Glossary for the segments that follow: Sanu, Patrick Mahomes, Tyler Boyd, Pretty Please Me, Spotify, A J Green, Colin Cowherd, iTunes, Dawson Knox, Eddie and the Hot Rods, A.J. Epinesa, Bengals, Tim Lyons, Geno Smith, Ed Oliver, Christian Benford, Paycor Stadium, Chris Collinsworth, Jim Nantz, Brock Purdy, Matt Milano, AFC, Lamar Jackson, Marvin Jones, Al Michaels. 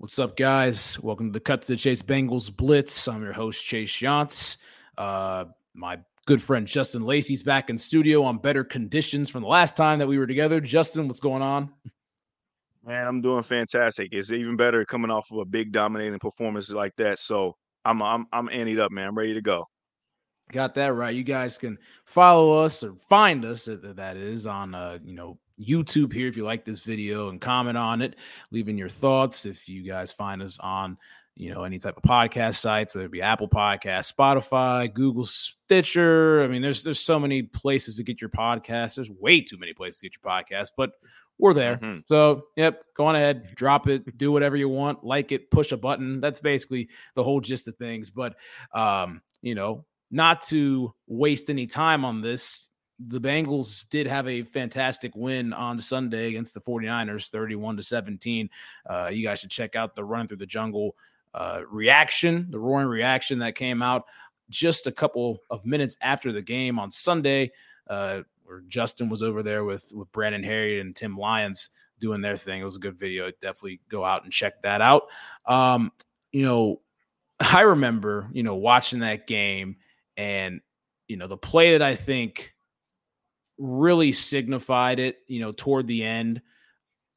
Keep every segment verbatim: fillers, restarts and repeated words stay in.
What's up, guys? Welcome to the Cut to the Chase Bengals Blitz. I'm your host, Chase Yantz. Uh, my good friend Justin Lacey's back in studio on better conditions from the last time that we were together. Justin, what's going on? Man, I'm doing fantastic. It's even better coming off of a big dominating performance like that. So I'm I'm I'm anteed up, man. I'm ready to go. Got that right. You guys can follow us or find us, that is, on uh, you know, YouTube here if you like this video and comment on it, leaving your thoughts. If you guys find us on, you know, any type of podcast sites, so there'd be Apple Podcasts, Spotify, Google, Stitcher. I mean, there's there's so many places to get your podcast. There's way too many places to get your podcast, but we're there. Mm-hmm. So, yep, go on ahead, drop it, do whatever you want, like it, push a button. That's basically the whole gist of things. But, um, you know, not to waste any time on this, the Bengals did have a fantastic win on Sunday against the forty-niners, thirty-one to seventeen. Uh, you guys should check out the Running Through the Jungle uh, reaction, the roaring reaction that came out just a couple of minutes after the game on Sunday, uh, where Justin was over there with, with Brandon Harry and Tim Lyons doing their thing. It was a good video. Definitely go out and check that out. Um, you know, I remember, you know, watching that game and, you know, the play that I think really signified it, you know, toward the end.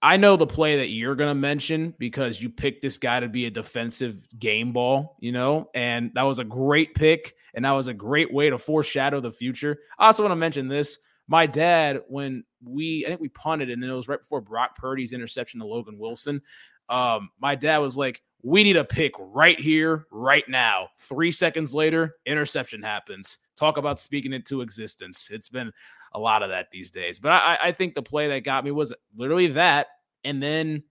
I know the play that you're going to mention because you picked this guy to be a defensive game ball, you know, and that was a great pick. And that was a great way to foreshadow the future. I also want to mention this. My dad, when we, I think we punted and it was right before Brock Purdy's interception to Logan Wilson. Um, my dad was like, we need a pick right here, right now. Three seconds later, interception happens. Talk about speaking it to existence. It's been a lot of that these days. But I, I think the play that got me was literally that, and then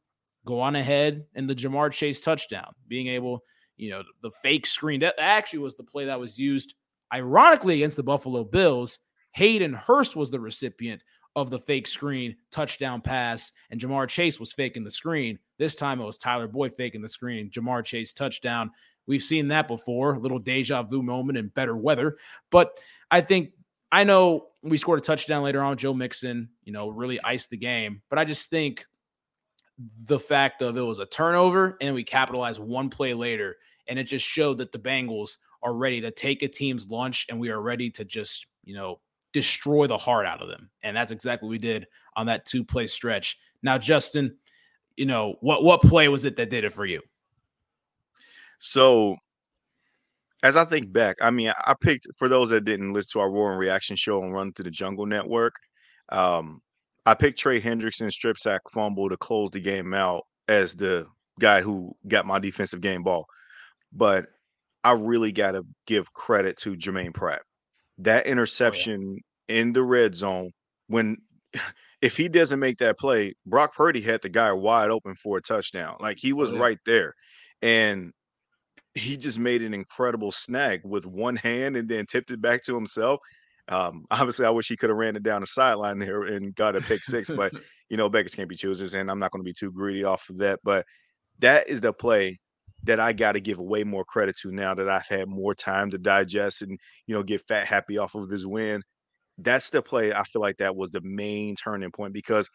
go on ahead and the Jamar Chase touchdown, being able, you know, the fake screen. That actually was the play that was used, ironically, against the Buffalo Bills. Hayden Hurst was the recipient of the fake screen touchdown pass, and Jamar Chase was faking the screen. This time it was Tyler Boyd faking the screen, Jamar Chase touchdown. We've seen that before, a little deja vu moment in better weather. But I think, I know we scored a touchdown later on, Joe Mixon, you know, really iced the game. But I just think the fact of it was a turnover and we capitalized one play later. And it just showed that the Bengals are ready to take a team's lunch and we are ready to just, you know, destroy the heart out of them. And that's exactly what we did on that two-play stretch. Now, Justin, you know, what what play was it that did it for you? So as I think back, I mean, I picked, for those that didn't listen to our Roaring Reaction show on Run Through the Jungle Network, um, I picked Trey Hendrickson strip sack fumble to close the game out as the guy who got my defensive game ball. But I really got to give credit to Germaine Pratt. That interception oh, yeah. in the red zone, when if he doesn't make that play, Brock Purdy had the guy wide open for a touchdown. Like, he was oh, yeah. right there. And he just made an incredible snag with one hand and then tipped it back to himself. Um, obviously, I wish he could have ran it down the sideline there and got a pick six, but, you know, beggars can't be choosers, and I'm not going to be too greedy off of that. But that is the play that I got to give way more credit to now that I've had more time to digest and, you know, get fat happy off of this win. That's the play I feel like that was the main turning point, because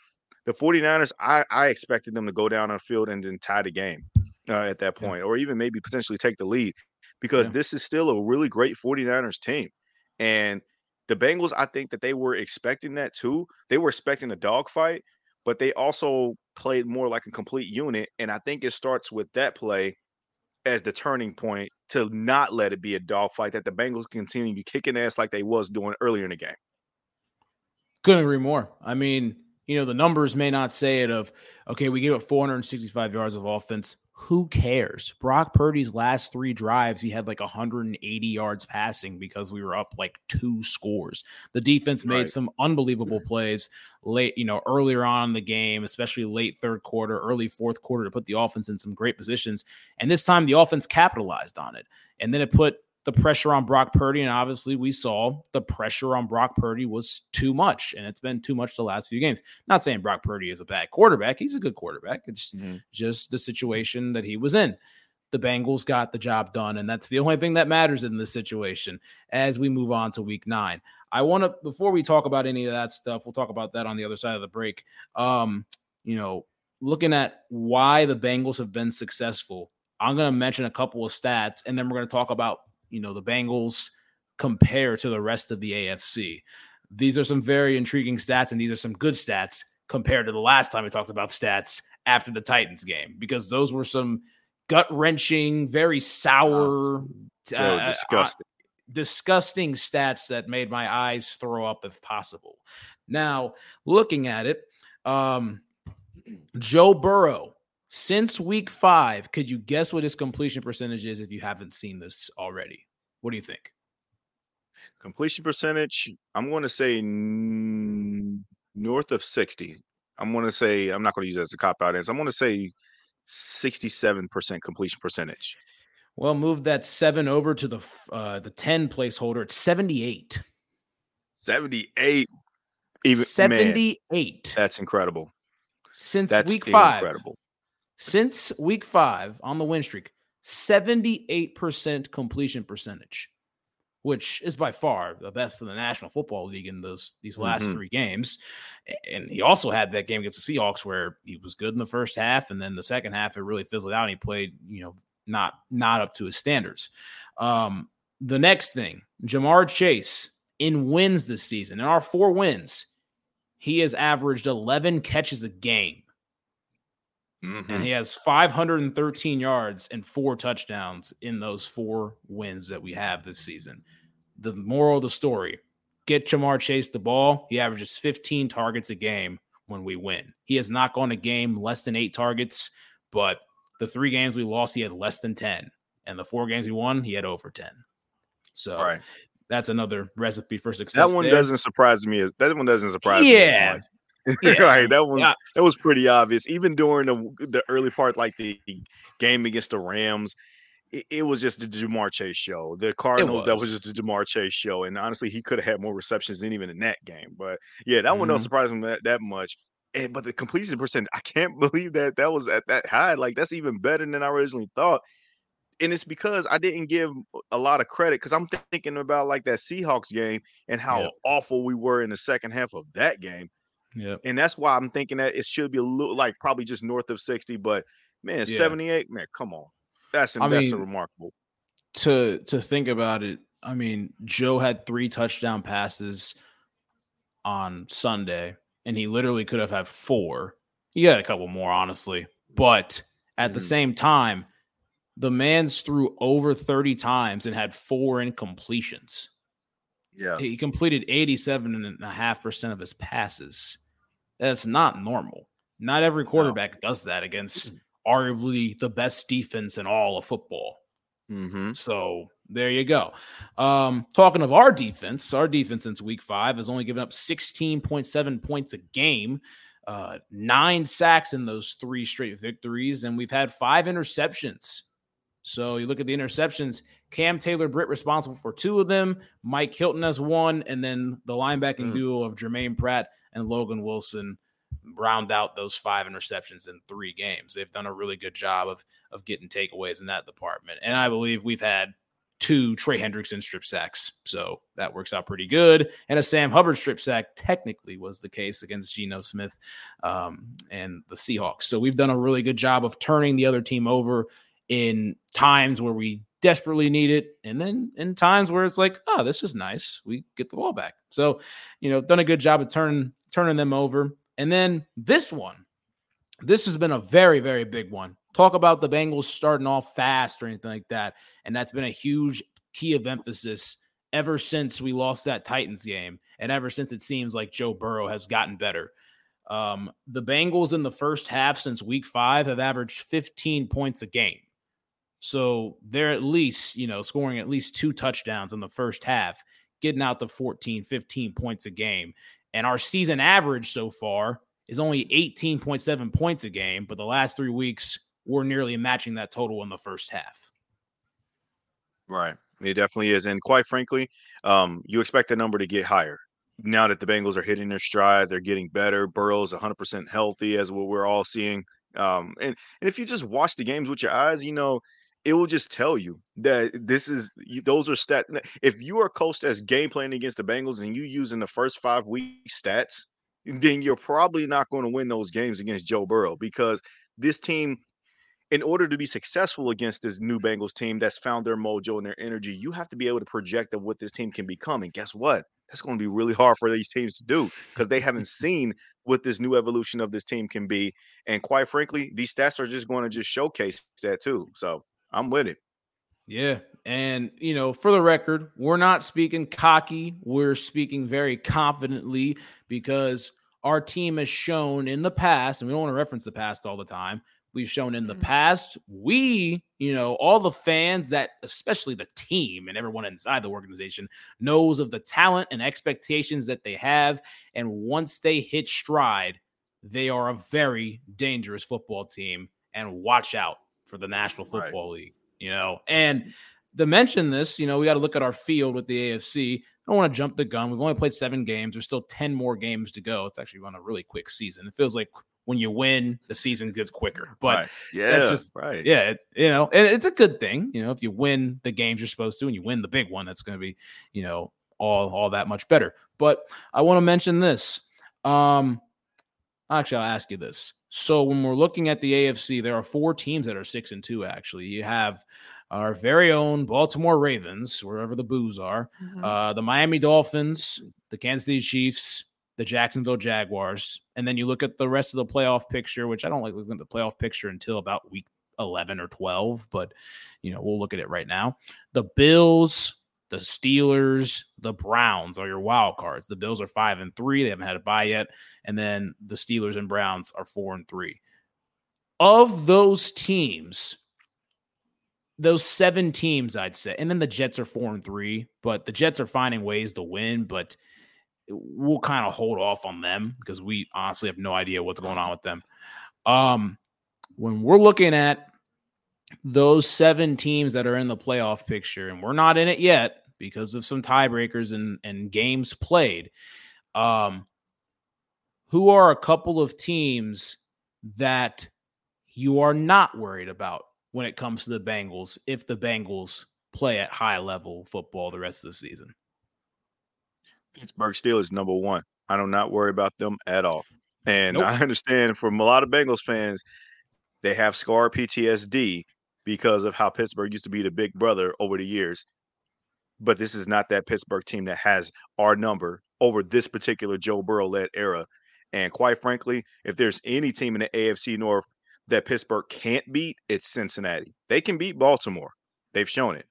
the forty-niners, I, I expected them to go down on the field and then tie the game. Uh, at that point, yeah. or even maybe potentially take the lead, because yeah. this is still a really great forty-niners team. And the Bengals, I think that they were expecting that too. They were expecting a dogfight, but they also played more like a complete unit. And I think it starts with that play as the turning point to not let it be a dogfight, that the Bengals continue kicking ass like they was doing earlier in the game. Couldn't agree more. I mean, You know, the numbers may not say it of, okay, we gave up four hundred sixty-five yards of offense. Who cares? Brock Purdy's last three drives, he had like one hundred eighty yards passing because we were up like two scores. The defense made right. some unbelievable plays late, you know, earlier on in the game, especially late third quarter, early fourth quarter to put the offense in some great positions. And this time the offense capitalized on it. And then it put the pressure on Brock Purdy. And obviously we saw the pressure on Brock Purdy was too much. And it's been too much the last few games. Not saying Brock Purdy is a bad quarterback. He's a good quarterback. It's mm-hmm. just the situation that he was in. The Bengals got the job done. And that's the only thing that matters in this situation as we move on to week nine. I want to, before we talk about any of that stuff, we'll talk about that on the other side of the break. Um, you know, looking at why the Bengals have been successful, I'm going to mention a couple of stats and then we're going to talk about, you know, the Bengals compare to the rest of the A F C. These are some very intriguing stats, and these are some good stats compared to the last time we talked about stats after the Titans game, because those were some gut-wrenching, very sour, uh, uh, disgusting. Uh, disgusting stats that made my eyes throw up if possible. Now, looking at it, um, Joe Burrow, since week five, could you guess what his completion percentage is if you haven't seen this already? What do you think? Completion percentage, I'm going to say n- north of sixty. I'm going to say, I'm not going to use that as a cop-out answer. I'm going to say sixty-seven percent completion percentage. Well, move that seven over to the uh, the ten placeholder. It's seventy-eight. seventy-eight. Even, seventy-eight. Man, that's incredible. Since that's week five. Incredible. Since week five on the win streak, seventy-eight percent completion percentage, which is by far the best in the National Football League in those these last mm-hmm. three games. And he also had that game against the Seahawks where he was good in the first half, and then the second half it really fizzled out, and he played, you know, not not up to his standards. Um, the next thing, Jamar Chase in wins this season. In our four wins, he has averaged eleven catches a game. Mm-hmm. And he has five hundred thirteen yards and four touchdowns in those four wins that we have this season. The moral of the story, get Jamar Chase the ball. He averages fifteen targets a game when we win. He has not gone a game less than eight targets, but the three games we lost, he had less than ten. And the four games we won, he had over ten. So right. that's another recipe for success. That one there. doesn't surprise me. That one doesn't surprise yeah. me. Yeah. Yeah. Right, that was yeah. that was pretty obvious. Even during the the early part, like the game against the Rams, it, it was just the Jamar Chase show. The Cardinals, was. that was just the Jamar Chase show. And honestly, he could have had more receptions than even in that game. But yeah, that mm-hmm. one don't surprise me that, that much. And, but the completion percent, I can't believe that that was at that high. Like that's even better than I originally thought. And it's because I didn't give a lot of credit because I'm th- thinking about like that Seahawks game and how yeah. awful we were in the second half of that game. Yeah, and that's why I'm thinking that it should be a little like probably just north of sixty, but man, yeah. seventy-eight, man, come on, that's I that's mean, remarkable. To to think about it, I mean, Joe had three touchdown passes on Sunday, and he literally could have had four. He got a couple more, honestly, but at mm-hmm. the same time, the man's threw over thirty times and had four incompletions. Yeah, he completed eighty-seven and a half percent of his passes. That's not normal. Not every quarterback no. does that against arguably the best defense in all of football. Mm-hmm. So there you go. Um, talking of our defense, our defense since week five has only given up sixteen point seven points a game, uh, nine sacks in those three straight victories, and we've had five interceptions. So you look at the interceptions, Cam Taylor-Britt responsible for two of them, Mike Hilton has one, and then the linebacking mm. duo of Germaine Pratt and Logan Wilson round out those five interceptions in three games. They've done a really good job of, of getting takeaways in that department. And I believe we've had two Trey Hendrickson strip sacks, so that works out pretty good. And a Sam Hubbard strip sack technically was the case against Geno Smith um, and the Seahawks. So we've done a really good job of turning the other team over in times where we desperately need it, and then in times where it's like, oh, this is nice. We get the ball back. So, you know, done a good job of turning turning them over. And then this one, this has been a very, very big one. Talk about the Bengals starting off fast or anything like that, and that's been a huge key of emphasis ever since we lost that Titans game and ever since it seems like Joe Burrow has gotten better. Um, the Bengals in the first half since week five have averaged fifteen points a game. So they're at least, you know, scoring at least two touchdowns in the first half, getting out to fourteen, fifteen points a game. And our season average so far is only eighteen point seven points a game, but the last three weeks we're nearly matching that total in the first half. Right. It definitely is. And quite frankly, um, you expect the number to get higher. Now that the Bengals are hitting their stride, they're getting better. Burrow's one hundred percent healthy, as what we're all seeing. Um, and, and if you just watch the games with your eyes, you know, it will just tell you that this is – those are stat. If you are coached as game plan against the Bengals and you using the first five week stats, then you're probably not going to win those games against Joe Burrow, because this team – in order to be successful against this new Bengals team that's found their mojo and their energy, you have to be able to project of what this team can become. And guess what? That's going to be really hard for these teams to do, because they haven't seen what this new evolution of this team can be. And quite frankly, these stats are just going to just showcase that too. So I'm with it. Yeah. And, you know, for the record, we're not speaking cocky. We're speaking very confidently, because our team has shown in the past, and we don't want to reference the past all the time, we've shown in the past, we, you know, all the fans that, especially the team and everyone inside the organization, knows of the talent and expectations that they have. And once they hit stride, they are a very dangerous football team. And watch out for the National Football League, you know. And to mention this, you know, we got to look at our field with the A F C. I don't want to jump the gun. We've only played seven games. There's still ten more games to go. It's actually on a really quick season. It feels like when you win, the season gets quicker. But right. yeah, that's just, right. yeah, it, you know, it, it's a good thing. You know, if you win the games you're supposed to and you win the big one, that's going to be, you know, all, all that much better. But I want to mention this. Um, actually, I'll ask you this. So when we're looking at the A F C, there are four teams that are six and two, actually. You have our very own Baltimore Ravens, wherever the boos are, mm-hmm. uh, the Miami Dolphins, the Kansas City Chiefs, the Jacksonville Jaguars, and then you look at the rest of the playoff picture, which I don't like looking at the playoff picture until about week eleven or twelve, but, you know, we'll look at it right now. The Bills, the Steelers, the Browns are your wild cards. The Bills are five and three. They haven't had a bye yet. And then the Steelers and Browns are four and three. Of those teams, those seven teams, I'd say, and then the Jets are four and three, but the Jets are finding ways to win, but we'll kind of hold off on them because we honestly have no idea what's going on with them. Um, when we're looking at those seven teams that are in the playoff picture, and we're not in it yet because of some tiebreakers and, and games played, um, who are a couple of teams that you are not worried about when it comes to the Bengals if the Bengals play at high-level football the rest of the season? Pittsburgh Steelers, number one. I do not worry about them at all. And nope. I understand from a lot of Bengals fans, they have scar P T S D because of how Pittsburgh used to be the big brother over the years. But this is not that Pittsburgh team that has our number over this particular Joe Burrow-led era. And quite frankly, if there's any team in the A F C North that Pittsburgh can't beat, it's Cincinnati. They can beat Baltimore. They've shown it.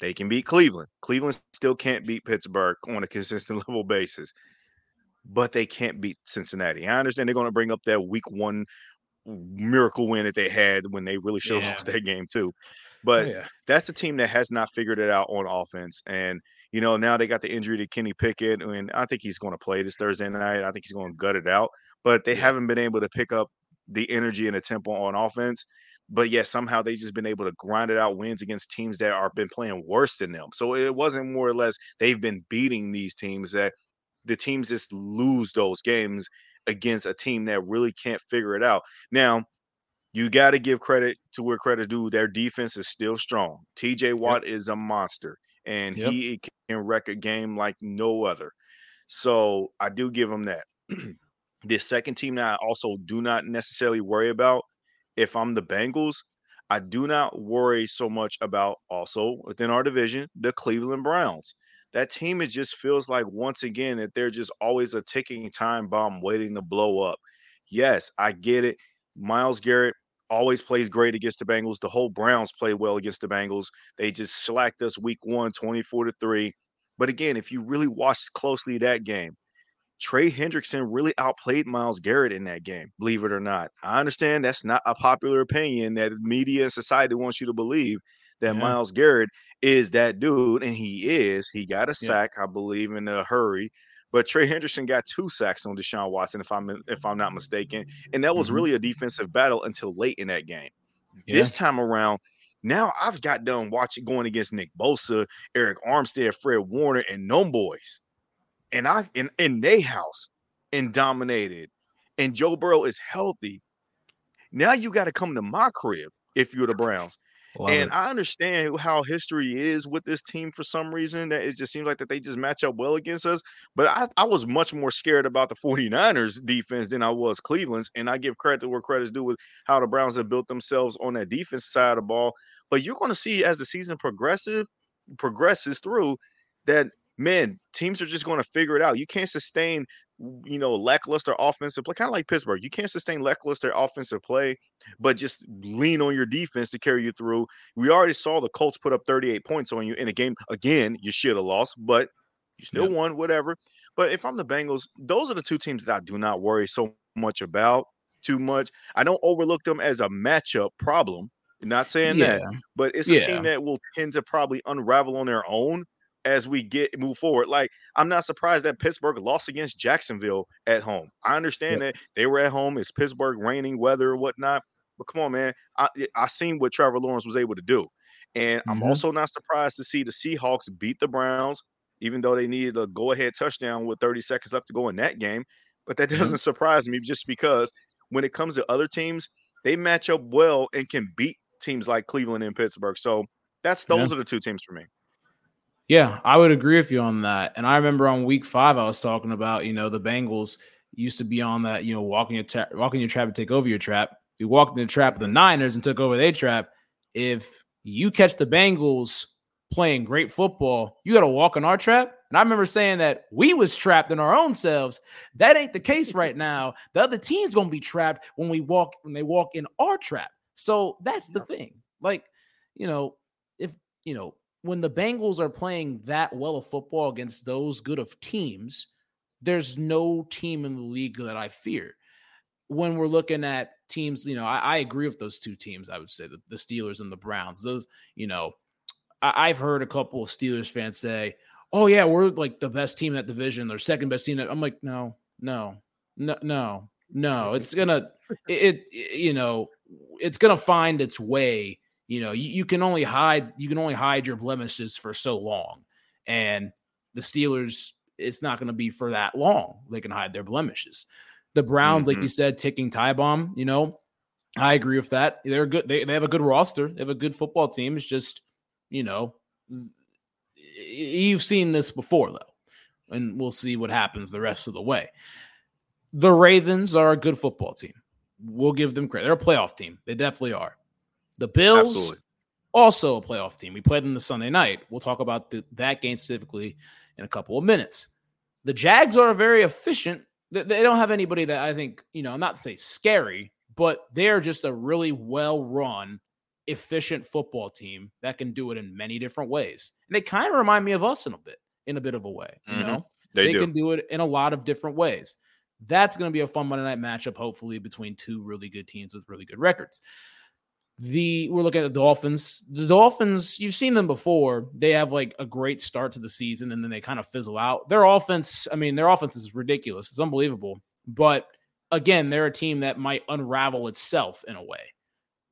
They can beat Cleveland. Cleveland still can't beat Pittsburgh on a consistent level basis, but they can't beat Cincinnati. I understand they're going to bring up that week one miracle win that they had when they really should have yeah. lost that game too. But oh, yeah. that's a team that has not figured it out on offense. And, you know, now they got the injury to Kenny Pickett, and I think he's going to play this Thursday night. I think he's going to gut it out. But they yeah. haven't been able to pick up the energy and the tempo on offense. But, yeah, somehow they've just been able to grind it out wins against teams that are been playing worse than them. So it wasn't more or less they've been beating these teams, that the teams just lose those games against a team that really can't figure it out. Now, you got to give credit to where credit's due. Their defense is still strong. T J Watt yep. is a monster, and yep. he can wreck a game like no other. So I do give him that. This second team that I also do not necessarily worry about, if I'm the Bengals, I do not worry so much about also within our division, the Cleveland Browns. That team, it just feels like once again that they're just always a ticking time bomb waiting to blow up. Yes, I get it. Myles Garrett always plays great against the Bengals. The whole Browns play well against the Bengals. They just slacked us week one, twenty-four to three. But again, if you really watch closely that game, Trey Hendrickson really outplayed Myles Garrett in that game, believe it or not. I understand that's not a popular opinion that media and society wants you to believe that yeah. Myles Garrett is that dude, and he is. He got a sack, yeah. I believe, in a hurry. But Trey Hendrickson got two sacks on Deshaun Watson, if I'm if I'm not mistaken. And that was mm-hmm. really a defensive battle until late in that game. Yeah. This time around, now I've got done watching going against Nick Bosa, Eric Armstead, Fred Warner, and Numboys. boys. And I in in their house and dominated, and Joe Burrow is healthy. Now you got to come to my crib if you're the Browns. Love and it. I understand how history is with this team for some reason that it just seems like that they just match up well against us. But I, I was much more scared about the 49ers defense than I was Cleveland's. And I give credit to where credit's due with how the Browns have built themselves on that defense side of the ball. But you're going to see as the season progressive progresses through that, man, teams are just going to figure it out. You can't sustain, you know, lackluster offensive play, kind of like Pittsburgh. You can't sustain lackluster offensive play, but just lean on your defense to carry you through. We already saw the Colts put up thirty-eight points on you in a game. Again, you should have lost, but you still yeah. won, whatever. But if I'm the Bengals, those are the two teams that I do not worry so much about too much. I don't overlook them as a matchup problem. I'm not saying yeah. that, but it's a yeah. team that will tend to probably unravel on their own as we get move forward. Like, I'm not surprised that Pittsburgh lost against Jacksonville at home. I understand yep. that they were at home. It's Pittsburgh, raining weather or whatnot. But come on, man. I I seen what Trevor Lawrence was able to do. And mm-hmm. I'm also not surprised to see the Seahawks beat the Browns, even though they needed a go-ahead touchdown with thirty seconds left to go in that game. But that doesn't mm-hmm. surprise me, just because when it comes to other teams, they match up well and can beat teams like Cleveland and Pittsburgh. So that's those yeah. are the two teams for me. Yeah, I would agree with you on that. And I remember on week five, I was talking about, you know, the Bengals used to be on that, you know, walking your, tra- walking your trap and take over your trap. We walked in the trap of the Niners and took over their trap. If you catch the Bengals playing great football, you got to walk in our trap. And I remember saying that we was trapped in our own selves. That ain't the case right now. The other team's going to be trapped when we walk, when they walk in our trap. So that's the thing. Like, you know, if, you know, when the Bengals are playing that well of football against those good of teams, there's no team in the league that I fear. When we're looking at teams, you know, I, I agree with those two teams. I would say the, the Steelers and the Browns. Those, you know, I, I've heard a couple of Steelers fans say, "Oh yeah, we're like the best team in that division, or second best team." That I'm like, no, no, no, no, no. It's gonna, it, it you know, it's gonna find its way. You know, you, you can only hide you can only hide your blemishes for so long. And the Steelers, it's not going to be for that long. They can hide their blemishes. The Browns, mm-hmm. like you said, ticking tie bomb, you know, I agree with that. They're good. They, they have a good roster. They have a good football team. It's just, you know, you've seen this before, though, and we'll see what happens the rest of the way. The Ravens are a good football team. We'll give them credit. They're a playoff team. They definitely are. The Bills, Absolutely. also a playoff team. We played them this Sunday night. We'll talk about the, that game specifically in a couple of minutes. The Jags are very efficient. They, they don't have anybody that I think, you know, I'm not to say scary, but they're just a really well-run, efficient football team that can do it in many different ways. And they kind of remind me of us in a bit, in a bit of a way. You mm-hmm. know, They, they do. can do it in a lot of different ways. That's going to be a fun Monday night matchup, hopefully, between two really good teams with really good records. The we're looking at the Dolphins. The Dolphins, you've seen them before. They have like a great start to the season, and then they kind of fizzle out. Their offense, I mean, their offense is ridiculous. It's unbelievable. But again, they're a team that might unravel itself in a way.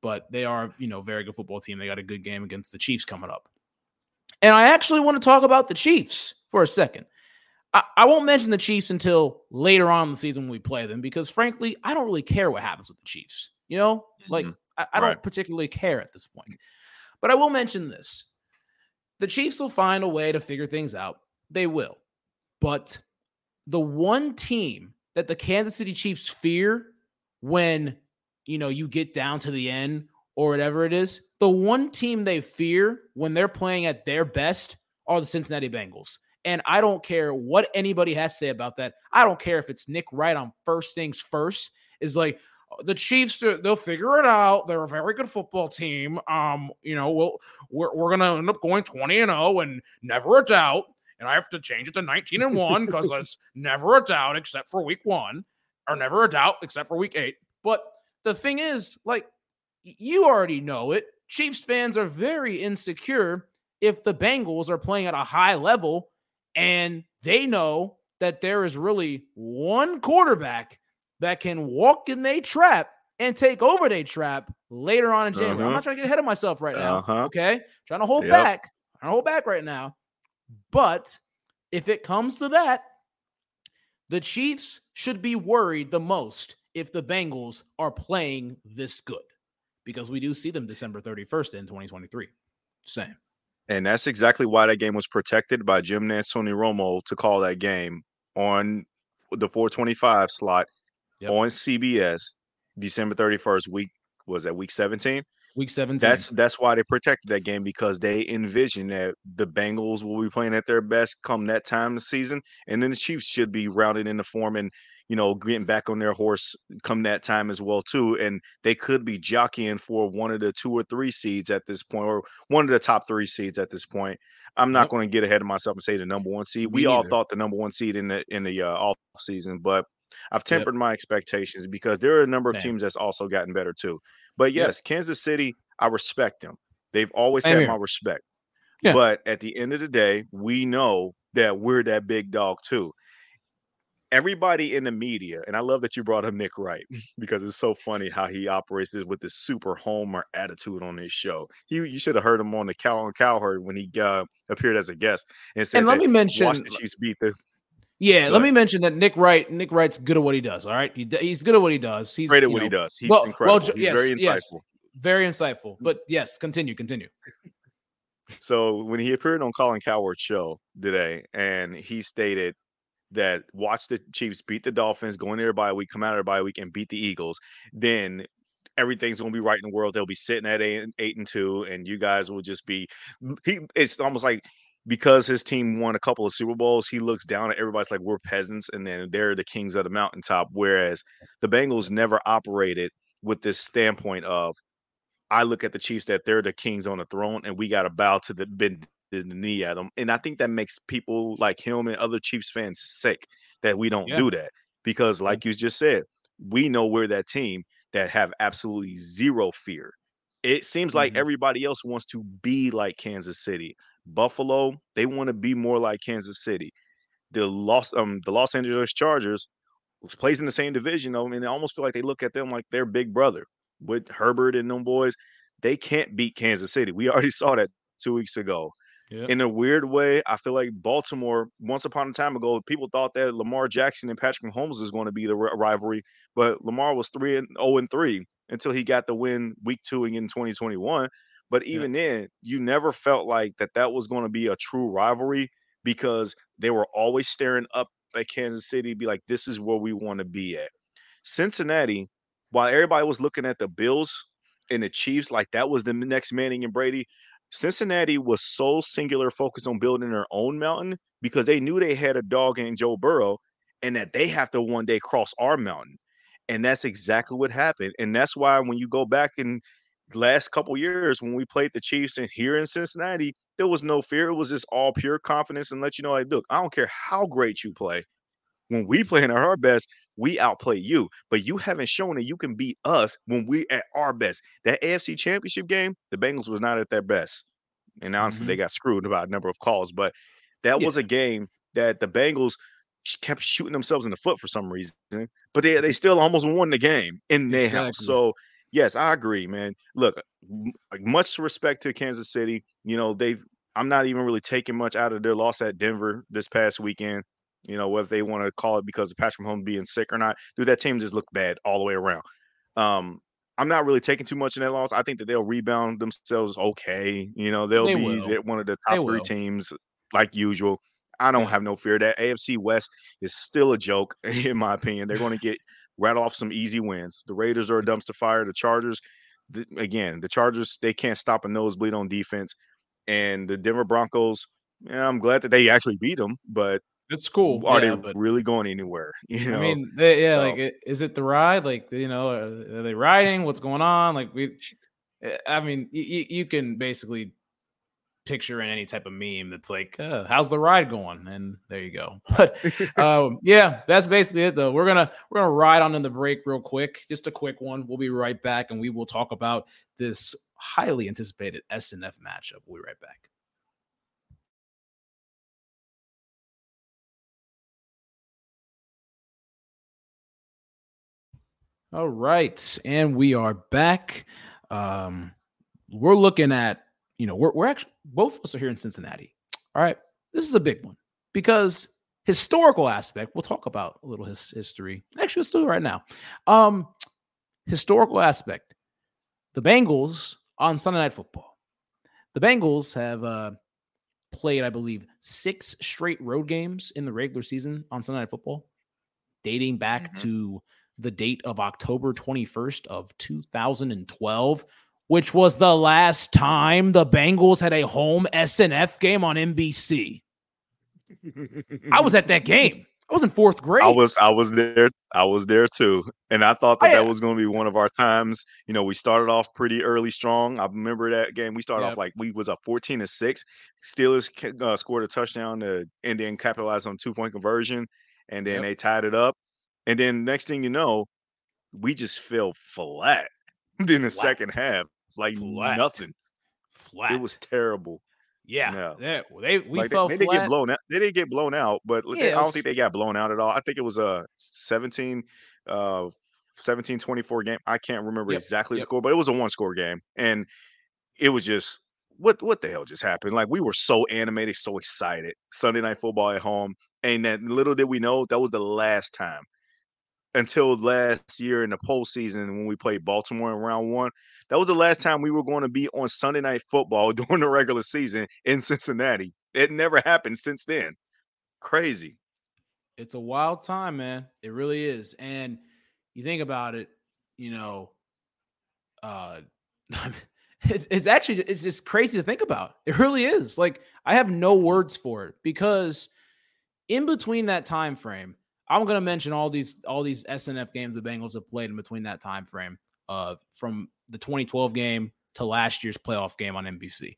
But they are, you know, very good football team. They got a good game against the Chiefs coming up. And I actually want to talk about the Chiefs for a second. I, I won't mention the Chiefs until later on in the season when we play them, because frankly, I don't really care what happens with the Chiefs. You know, like mm-hmm. I don't right. particularly care at this point, but I will mention this. The Chiefs will find a way to figure things out. They will. But the one team that the Kansas City Chiefs fear when, you know, you get down to the end or whatever it is, the one team they fear when they're playing at their best are the Cincinnati Bengals. And I don't care what anybody has to say about that. I don't care if it's Nick Wright on First Things First is like, the Chiefs, they'll figure it out. They're a very good football team. Um, you know, we'll, we're we're going to end up going twenty and oh and never a doubt. and I have to change it to nineteen and one because that's never a doubt except for week one, or never a doubt except for week eight. But the thing is, like, you already know it. Chiefs fans are very insecure if the Bengals are playing at a high level, and they know that there is really one quarterback that can walk in their trap and take over their trap later on in January. Uh-huh. I'm not trying to get ahead of myself right now, uh-huh. okay? I'm trying to hold yep. back. I'm trying to hold back right now. But if it comes to that, the Chiefs should be worried the most if the Bengals are playing this good, because we do see them December thirty-first in twenty twenty-three. Same. And that's exactly why that game was protected by Jim Nantz, Tony Romo, to call that game on the four twenty-five slot yep. on C B S, December thirty-first. Week was that week seventeen? Week seventeen. That's that's why they protected that game, because they envisioned that the Bengals will be playing at their best come that time of the season, and then the Chiefs should be rounded into form and, you know, getting back on their horse come that time as well too. And they could be jockeying for one of the two or three seeds at this point, or one of the top three seeds at this point. I'm not yep. going to get ahead of myself and say the number one seed. We Me all either. thought the number one seed in the in the uh, off season, but I've tempered yep. my expectations because there are a number of Damn. teams that's also gotten better too. But yes, yep. Kansas City, I respect them. They've always Same had here. my respect. Yeah. But at the end of the day, we know that we're that big dog too. Everybody in the media, and I love that you brought up Nick Wright, because it's so funny how he operates this with this super homer attitude on this show. He, you should have heard him on the Cow on Cowherd when he uh, appeared as a guest and said, and let me mention, watch the Chiefs beat the. Yeah, let me mention that Nick Wright, Nick Wright's good at what he does. All right, he, he's good at what he does. He's great at what he does. He's well, incredible. Well, he's yes, very insightful. Yes, very insightful. But yes, continue, continue. So when he appeared on Colin Cowherd's show today, and he stated that watch the Chiefs beat the Dolphins, go in there by a week, come out of there by a week, and beat the Eagles, then everything's going to be right in the world. They'll be sitting at eight and, eight and two, and you guys will just be he, – it's almost like because his team won a couple of Super Bowls, he looks down at everybody's like, we're peasants, and then they're the kings of the mountaintop, whereas the Bengals never operated with this standpoint of, I look at the Chiefs that they're the kings on the throne, and we got to bow to the bend the knee at them. And I think that makes people like him and other Chiefs fans sick that we don't yeah. do that, because like you just said, we know we're that team that have absolutely zero fear. It seems like mm-hmm. everybody else wants to be like Kansas City. Buffalo, they want to be more like Kansas City. The Los, um, the Los Angeles Chargers, which plays in the same division, though, and they almost feel like they look at them like their big brother. With Herbert and them boys, they can't beat Kansas City. We already saw that two weeks ago. Yep. In a weird way, I feel like Baltimore, once upon a time ago, people thought that Lamar Jackson and Patrick Mahomes was going to be the r- rivalry, but Lamar was three and oh and three until he got the win week two in twenty twenty-one. But even yep. then, you never felt like that that was going to be a true rivalry, because they were always staring up at Kansas City, be like, this is where we want to be at. Cincinnati, while everybody was looking at the Bills and the Chiefs like that was the next Manning and Brady, Cincinnati was so singular focused on building their own mountain, because they knew they had a dog in Joe Burrow and that they have to one day cross our mountain. And that's exactly what happened. And that's why when you go back in the last couple of years when we played the Chiefs and here in Cincinnati, there was no fear. It was just all pure confidence and let you know, like, look, I don't care how great you play. When we play at our best, we outplay you, but you haven't shown that you can beat us when we at our best. That A F C championship game, the Bengals was not at their best. And honestly, mm-hmm. they got screwed about a number of calls, but that yeah. was a game that the Bengals kept shooting themselves in the foot for some reason, but they, they still almost won the game in their exactly. house. So yes, I agree, man. Look, much respect to Kansas City. You know, they've, I'm not even really taking much out of their loss at Denver this past weekend. You know, whether they want to call it because of Patrick Mahomes being sick or not, dude, that team just looked bad all the way around. Um, I'm not really taking too much in that loss. I think that they'll rebound themselves okay. You know, they'll they be will. one of the top they three will. teams like usual. I don't have no fear. That A F C West is still a joke, in my opinion. They're going to get rattle off some easy wins. The Raiders are a dumpster fire. The Chargers, the, again, the Chargers, they can't stop a nosebleed on defense. And the Denver Broncos, yeah, I'm glad that they actually beat them, but it's cool. Are yeah, they but, really going anywhere? You know, I mean, they, yeah. So. Like, is it the ride? Like, you know, are, are they riding? What's going on? Like, we, I mean, you, you can basically picture in any type of meme that's like, uh, how's the ride going? And there you go. But um, yeah, that's basically it though. We're going to, we're going to ride on in the break real quick. Just a quick one. We'll be right back and we will talk about this highly anticipated S N F matchup. We'll be right back. All right. And we are back. Um, we're looking at, you know, we're, we're actually, both of us are here in Cincinnati. All right. This is a big one because historical aspect, we'll talk about a little his history. Actually, let's do it right now. Um, historical aspect, the Bengals on Sunday Night Football. The Bengals have uh, played, I believe, six straight road games in the regular season on Sunday Night Football, dating back mm-hmm. to the date of October twenty-first of two thousand twelve, which was the last time the Bengals had a home S N F game on N B C. I was at that game. I was in fourth grade. I was I was there. I was there too. And I thought that I, that was going to be one of our times. You know, we started off pretty early strong. I remember that game. We started yep. off like we was up fourteen to six. Steelers uh, scored a touchdown to, and then capitalized on two-point conversion. And then yep. they tied it up. And then next thing you know, we just fell flat in the flat. second half, like flat. nothing. Flat. It was terrible. Yeah, yeah. They, they we like fell they, flat. They didn't get blown out. They didn't get blown out, but yeah, they, I don't was... think they got blown out at all. I think it was a seventeen, uh, seventeen twenty-four game. I can't remember yep. exactly yep. the score, but it was a one-score game, and it was just what what the hell just happened? Like we were so animated, so excited. Sunday Night Football at home, and that little did we know that was the last time. Until last year in the postseason when we played Baltimore in round one. That was the last time we were going to be on Sunday Night Football during the regular season in Cincinnati. It never happened since then. Crazy. It's a wild time, man. It really is. And you think about it, you know, uh, it's, it's actually, it's just crazy to think about. It really is. Like, I have no words for it because in between that time frame, I'm going to mention all these all these S N F games the Bengals have played in between that time frame uh, from the twenty twelve game to last year's playoff game on N B C.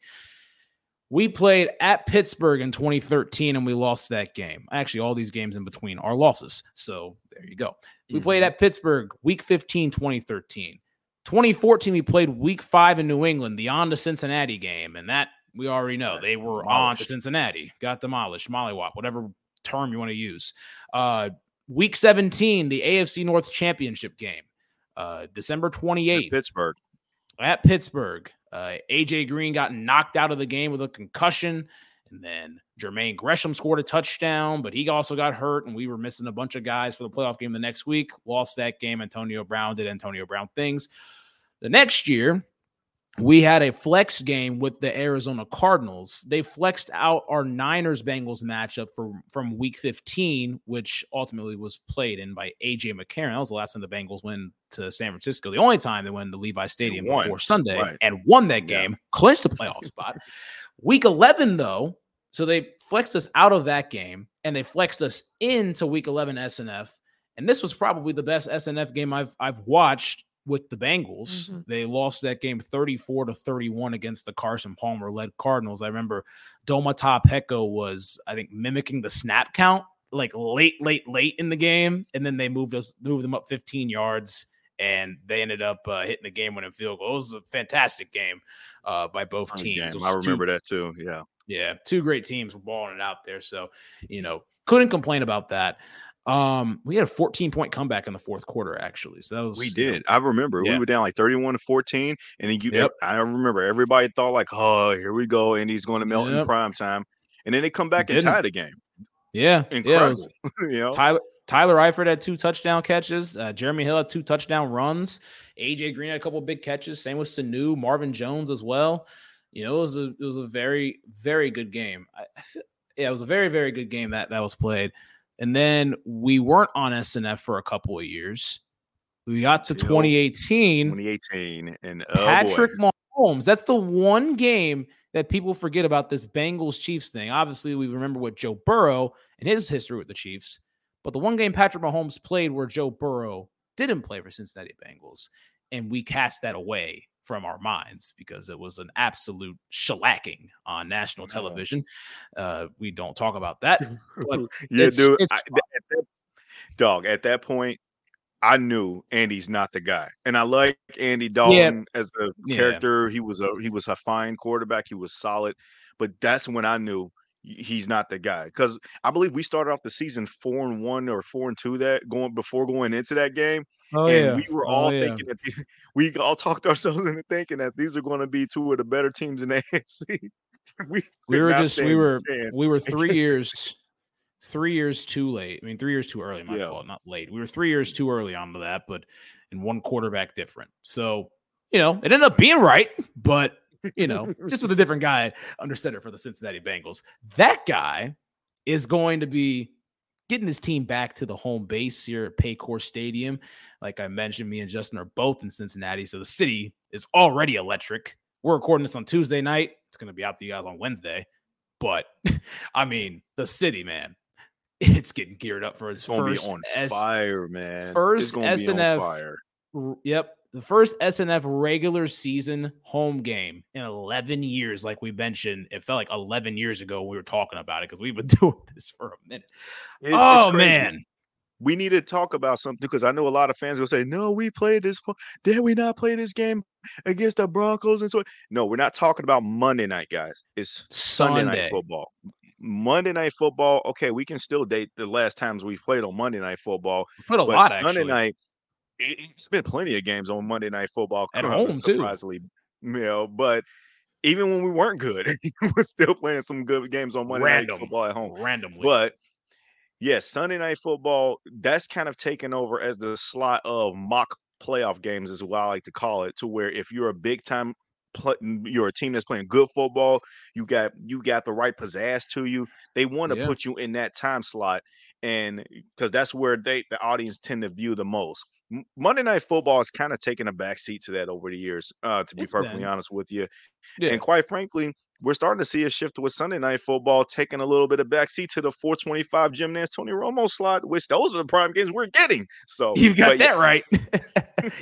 We played at Pittsburgh in twenty thirteen, and we lost that game. Actually, all these games in between are losses, so there you go. We mm-hmm. played at Pittsburgh week fifteen, twenty thirteen. twenty fourteen, we played week five in New England, the on to Cincinnati game, and that we already know. They were on to Cincinnati, got demolished, mollywop, whatever term you want to use. Uh, week seventeen, the A F C North Championship game, uh, December twenty-eighth. At Pittsburgh. At Pittsburgh. Uh, A J. Green got knocked out of the game with a concussion, and then Jermaine Gresham scored a touchdown, but he also got hurt, and we were missing a bunch of guys for the playoff game the next week. Lost that game. Antonio Brown did Antonio Brown things. The next year, we had a flex game with the Arizona Cardinals. They flexed out our Niners-Bengals matchup for, from week fifteen, which ultimately was played in by A J. McCarron. That was the last time the Bengals went to San Francisco. The only time they went to Levi Stadium before Sunday right. and won that game, yeah. clinched the playoff spot. Week eleven, though, so they flexed us out of that game, and they flexed us into Week eleven S N F. And this was probably the best S N F game I've I've watched with the Bengals. Mm-hmm. They lost that game thirty-four to thirty-one against the Carson Palmer-led Cardinals. I remember Domata Peko was, I think, mimicking the snap count like late, late, late in the game, and then they moved us, moved them up fifteen yards, and they ended up uh, hitting the game-winning field goal. It was a fantastic game uh, by both teams. I remember two, that too. Yeah, yeah, two great teams were balling it out there. So you know, couldn't complain about that. Um, we had a fourteen point comeback in the fourth quarter, actually. So that was, we did. You know, I remember yeah. we were down like thirty-one to fourteen, and then you. Yep. I remember everybody thought like, "Oh, here we go," and he's going to melt yep. in prime time, and then they come back and tie the game. Yeah, incredible. Yeah, was, you know? Tyler Tyler Eifert had two touchdown catches. Uh, Jeremy Hill had two touchdown runs. A J Green had a couple of big catches. Same with Sanu, Marvin Jones as well. You know, it was a it was a very very good game. I, I feel, yeah, it was a very very good game that that was played. And then we weren't on S N F for a couple of years. We got to twenty eighteen. twenty eighteen. And oh Patrick boy. Mahomes. That's the one game that people forget about this Bengals-Chiefs thing. Obviously, we remember what Joe Burrow and his history with the Chiefs. But the one game Patrick Mahomes played where Joe Burrow didn't play for Cincinnati Bengals and we cast that away from our minds because it was an absolute shellacking on national television. Uh, we don't talk about that. But yeah, it's, dude, it's I, at that, dog, at that point, I knew Andy's not the guy. And I like Andy Dalton yeah. as a character. Yeah. He was a he was a fine quarterback. He was solid. But that's when I knew he's not the guy, because I believe we started off the season four and one or four and two that going before going into that game. Oh, and yeah. we were all oh, thinking yeah. that they, we all talked ourselves into thinking that these are going to be two of the better teams in the A F C. we, we were just we were we were three years three years too late. I mean, three years too early. My yeah. fault, not late. We were three years too early onto that, but in one quarterback different. So you know, it ended up being right, but you know, just with a different guy under center for the Cincinnati Bengals. That guy is going to be getting his team back to the home base here at Paycor Stadium. Like I mentioned, me and Justin are both in Cincinnati, so the city is already electric. We're recording this on Tuesday night. It's going to be out to you guys on Wednesday. But, I mean, the city, man, it's getting geared up for its, it's first be on S- fire, man. First it's S N F. Be on fire. R- yep. The first S N F regular season home game in eleven years, like we mentioned. It felt like eleven years ago we were talking about it because we've been doing this for a minute. It's, oh, it's man. We need to talk about something because I know a lot of fans will say, no, we played this. Did we not play this game against the Broncos? And so, no, we're not talking about Monday night, guys. It's Sunday, Sunday night football. Monday night football, okay, we can still date the last times we played on Monday night football. We played a but lot, Sunday actually. Night, it's been plenty of games on Monday Night Football at home, surprisingly, too. You know, but even when we weren't good, we're still playing some good games on Monday Random. Night Football at home. Randomly. But, yes, yeah, Sunday Night Football, that's kind of taken over as the slot of mock playoff games is what I like to call it, to where if you're a big-time play, you're a team that's playing good football, you got you got the right pizzazz to you, they want to yeah. put you in that time slot, and because that's where they the audience tend to view the most. Monday Night Football has kind of taken a backseat to that over the years, uh, to be it's perfectly been. honest with you. Yeah. And quite frankly, we're starting to see a shift with Sunday Night Football taking a little bit of backseat to the four twenty-five Jim Nantz, Tony Romo slot, which those are the prime games we're getting. So you got that yeah. right.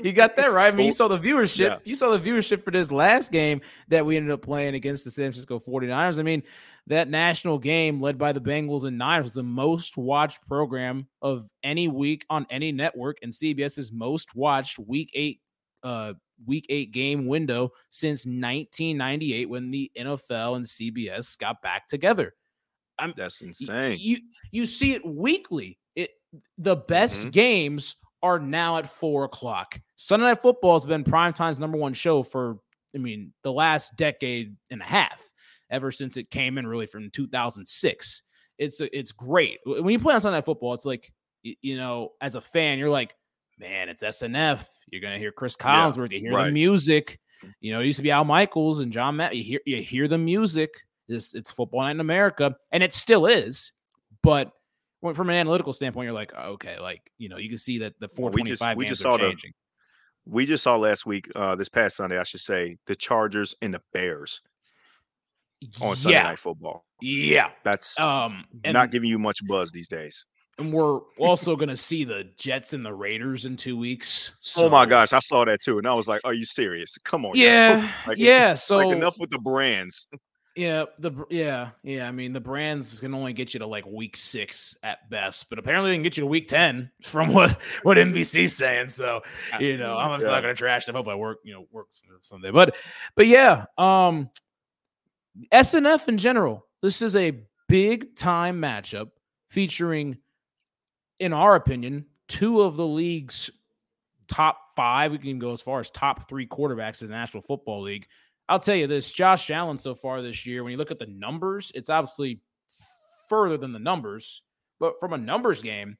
You got that right. I mean, you saw the viewership. Yeah. You saw the viewership for this last game that we ended up playing against the San Francisco forty-niners. I mean, that national game led by the Bengals and Niners was the most watched program of any week on any network, and CBS's most watched week eight uh, week eight game window since nineteen ninety-eight when the N F L and C B S got back together. I'm, That's insane. You, you see it weekly. It the best mm-hmm. games are now at four o'clock. Sunday Night Football has been primetime's number one show for, I mean, the last decade and a half, ever since it came in really from two thousand six. It's, it's great. When you play on Sunday Night Football, it's like, you know, as a fan, you're like, man, it's S N F. You're going to hear Chris Collinsworth. Yeah, you hear right. the music. You know, it used to be Al Michaels and John Matt. You hear, you hear the music. It's, it's Football Night in America, and it still is. But from an analytical standpoint, you're like, oh, okay, like, you know, you can see that the four twenty-five we just, we games just saw are changing. The, we just saw last week, uh, this past Sunday, I should say, the Chargers and the Bears on Sunday yeah. Night Football. Yeah. That's um, and, not giving you much buzz these days. And we're also going to see the Jets and the Raiders in two weeks. So. Oh, my gosh. I saw that, too. And I was like, are you serious? Come on. Yeah. Like, yeah. So like enough with the brands. Yeah. the Yeah. Yeah. I mean, the brands can only get you to like week six at best, but apparently they can get you to week ten from what, what N B C's saying. So, you know, I'm yeah. not going to trash them. Hope I work, you know, work someday. But, but yeah, um, S N F in general, this is a big time matchup featuring, in our opinion, two of the league's top five, we can go as far as top three quarterbacks in the National Football League. I'll tell you this, Josh Allen so far this year, when you look at the numbers, it's obviously further than the numbers, but from a numbers game,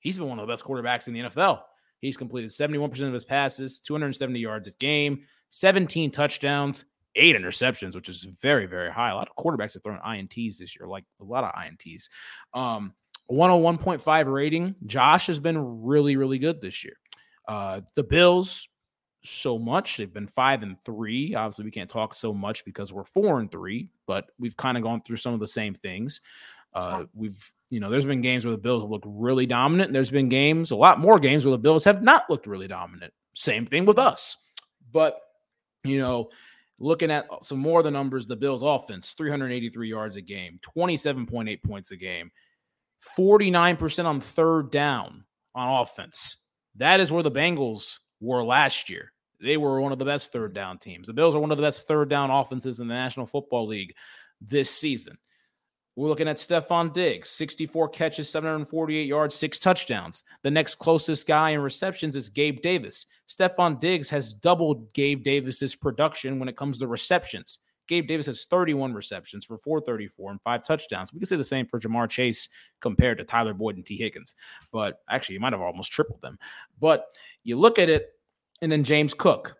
he's been one of the best quarterbacks in the N F L. He's completed seventy-one percent of his passes, two hundred seventy yards a game, seventeen touchdowns, eight interceptions, which is very, very high. A lot of quarterbacks have thrown I N Ts this year, like a lot of I N Ts. Um, one oh one point five rating. Josh has been really, really good this year. Uh, the Bills, so much. They've been five and three. Obviously, we can't talk so much because we're four and three, but we've kind of gone through some of the same things. Uh, we've, you know, there's been games where the Bills have looked really dominant, and there's been games, a lot more games where the Bills have not looked really dominant. Same thing with us. But, you know, looking at some more of the numbers, the Bills offense, three hundred eighty-three yards a game, twenty-seven point eight points a game, forty-nine percent on third down on offense. That is where the Bengals were last year. They were one of the best third down teams. The Bills are one of the best third down offenses in the National Football League this season. We're looking at Stefon Diggs, sixty-four catches, seven hundred forty-eight yards, six touchdowns. The next closest guy in receptions is Gabe Davis. Stefon Diggs has doubled Gabe Davis's production when it comes to receptions. Gabe Davis has thirty-one receptions for four thirty-four and five touchdowns. We can say the same for Jamar Chase compared to Tyler Boyd and T. Higgins. But actually, you might have almost tripled them. But you look at it, and then James Cook.